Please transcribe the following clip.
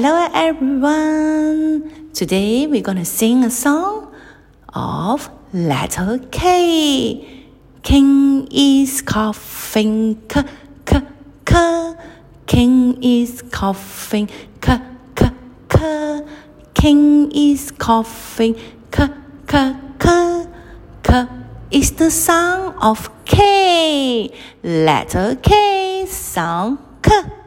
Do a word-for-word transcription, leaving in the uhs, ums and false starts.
Hello everyone! Today we're gonna sing a song of letter K. King is coughing, k, k, k. King is coughing, k, k, k. King is coughing, k, k, k. K is the sound of K. Letter K sound k.